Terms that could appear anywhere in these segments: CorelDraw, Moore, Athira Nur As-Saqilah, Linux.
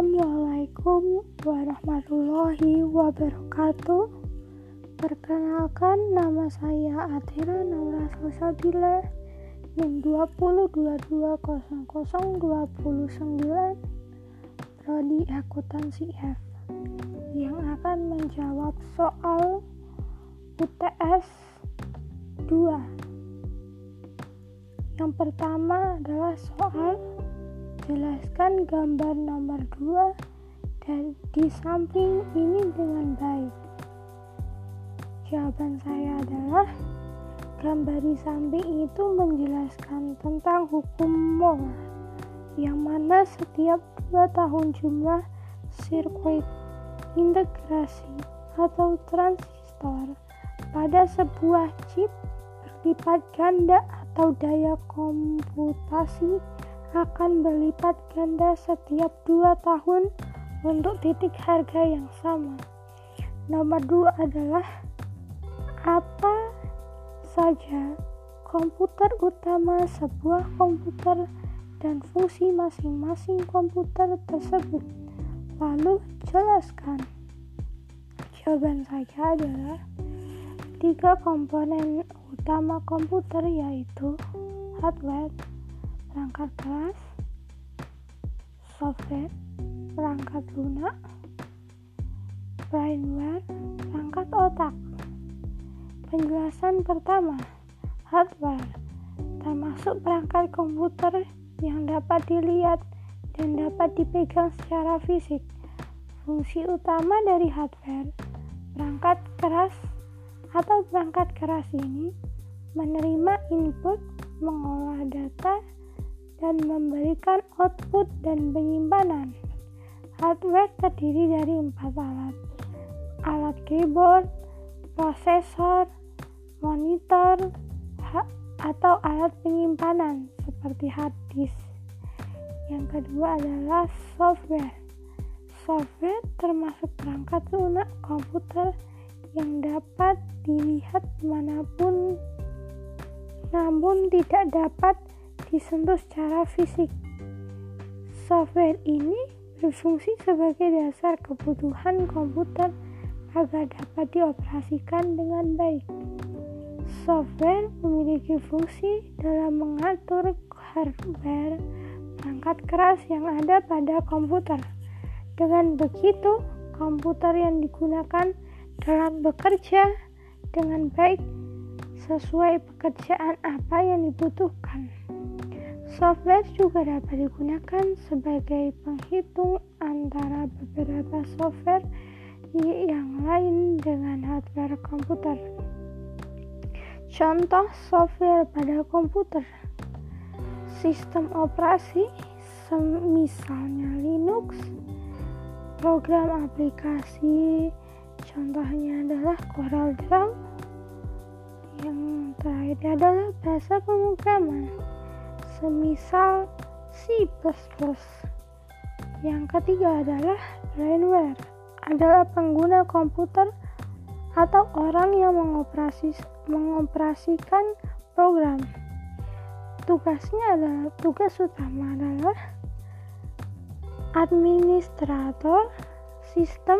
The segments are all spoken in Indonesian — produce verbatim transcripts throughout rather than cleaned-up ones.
Assalamualaikum warahmatullahi wabarakatuh. Perkenalkan, nama saya Athira Nur As-Saqilah, N I M dua nol dua dua nol nol dua sembilan, prodi akuntansi F, yang akan menjawab soal U T S dua. Yang pertama adalah soal jelaskan gambar nomor dua dan di samping ini dengan baik. Jawaban saya adalah gambar di samping itu menjelaskan tentang hukum Moore, yang mana setiap dua tahun jumlah sirkuit integrasi atau transistor pada sebuah chip berlipat ganda atau daya komputasi akan berlipat ganda setiap dua tahun untuk titik harga yang sama. Nomor dua adalah apa saja komputer utama sebuah komputer dan fungsi masing-masing komputer tersebut, lalu jelaskan. Jawaban saya adalah tiga komponen utama komputer, yaitu hardware perangkat keras, software perangkat lunak, brainware perangkat otak. Penjelasan pertama, hardware termasuk perangkat komputer yang dapat dilihat dan dapat dipegang secara fisik. Fungsi utama dari hardware perangkat keras atau perangkat keras ini menerima input, mengolah data, dan memberikan output dan penyimpanan. Hardware terdiri dari empat alat, alat keyboard, prosesor, monitor, atau alat penyimpanan seperti hard disk. Yang kedua adalah software. Software termasuk perangkat lunak komputer yang dapat dilihat manapun, namun tidak dapat disentuh secara fisik. Software ini berfungsi sebagai dasar kebutuhan komputer agar dapat dioperasikan dengan baik. Software memiliki fungsi dalam mengatur hardware perangkat keras yang ada pada komputer. Dengan begitu, komputer yang digunakan dalam bekerja dengan baik sesuai pekerjaan apa yang dibutuhkan. Software juga dapat digunakan sebagai penghitung antara beberapa software yang lain dengan hardware komputer. Contoh software pada komputer: sistem operasi, misalnya Linux, program aplikasi, contohnya adalah CorelDraw, yang terakhir adalah bahasa pemrograman, semisal C plus plus. Yang ketiga adalah brainware, adalah pengguna komputer atau orang yang mengoperasi, mengoperasikan program. Tugasnya adalah tugas utama adalah administrator sistem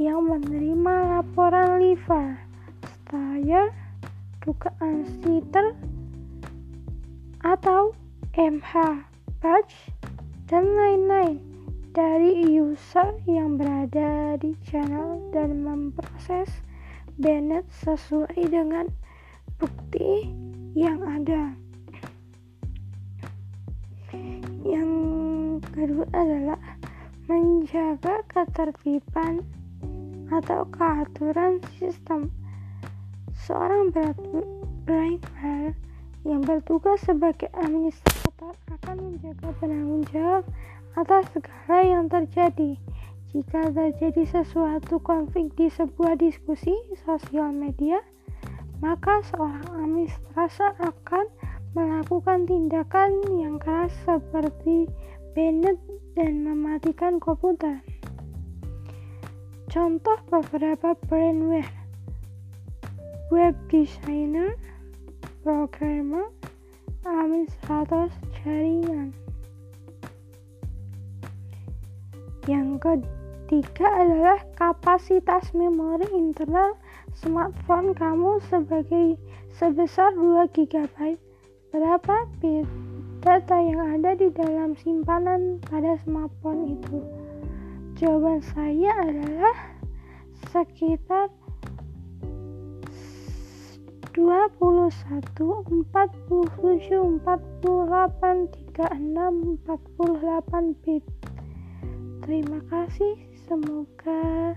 yang menerima laporan liver, stayer, dugaan sitter, atau M H, patch, dan lain-lain dari user yang berada di channel dan memproses banet sesuai dengan bukti yang ada. Yang kedua adalah menjaga ketertiban atau keaturan sistem. Seorang brainware yang bertugas sebagai administrator akan menjaga penanggung jawab atas segala yang terjadi. Jika terjadi sesuatu konflik di sebuah diskusi sosial media, maka seorang administrator akan melakukan tindakan yang keras seperti banet dan mematikan komputer. Contoh beberapa brainware: web designer, programmer, administrator jaringan. Yang ketiga adalah kapasitas memori internal smartphone kamu sebagai sebesar dua gigabyte. Berapa bit data yang ada di dalam simpanan pada smartphone itu? Jawaban saya adalah sekitar dua puluh satu, empat puluh tujuh, empat puluh delapan, tiga puluh enam, empat puluh delapan bit. Terima kasih, semoga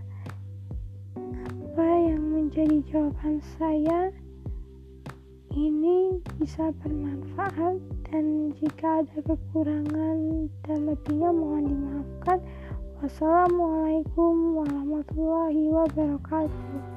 apa yang menjadi jawaban saya ini bisa bermanfaat, dan jika ada kekurangan dan lebihnya mohon dimaafkan. Wassalamualaikum warahmatullahi wabarakatuh.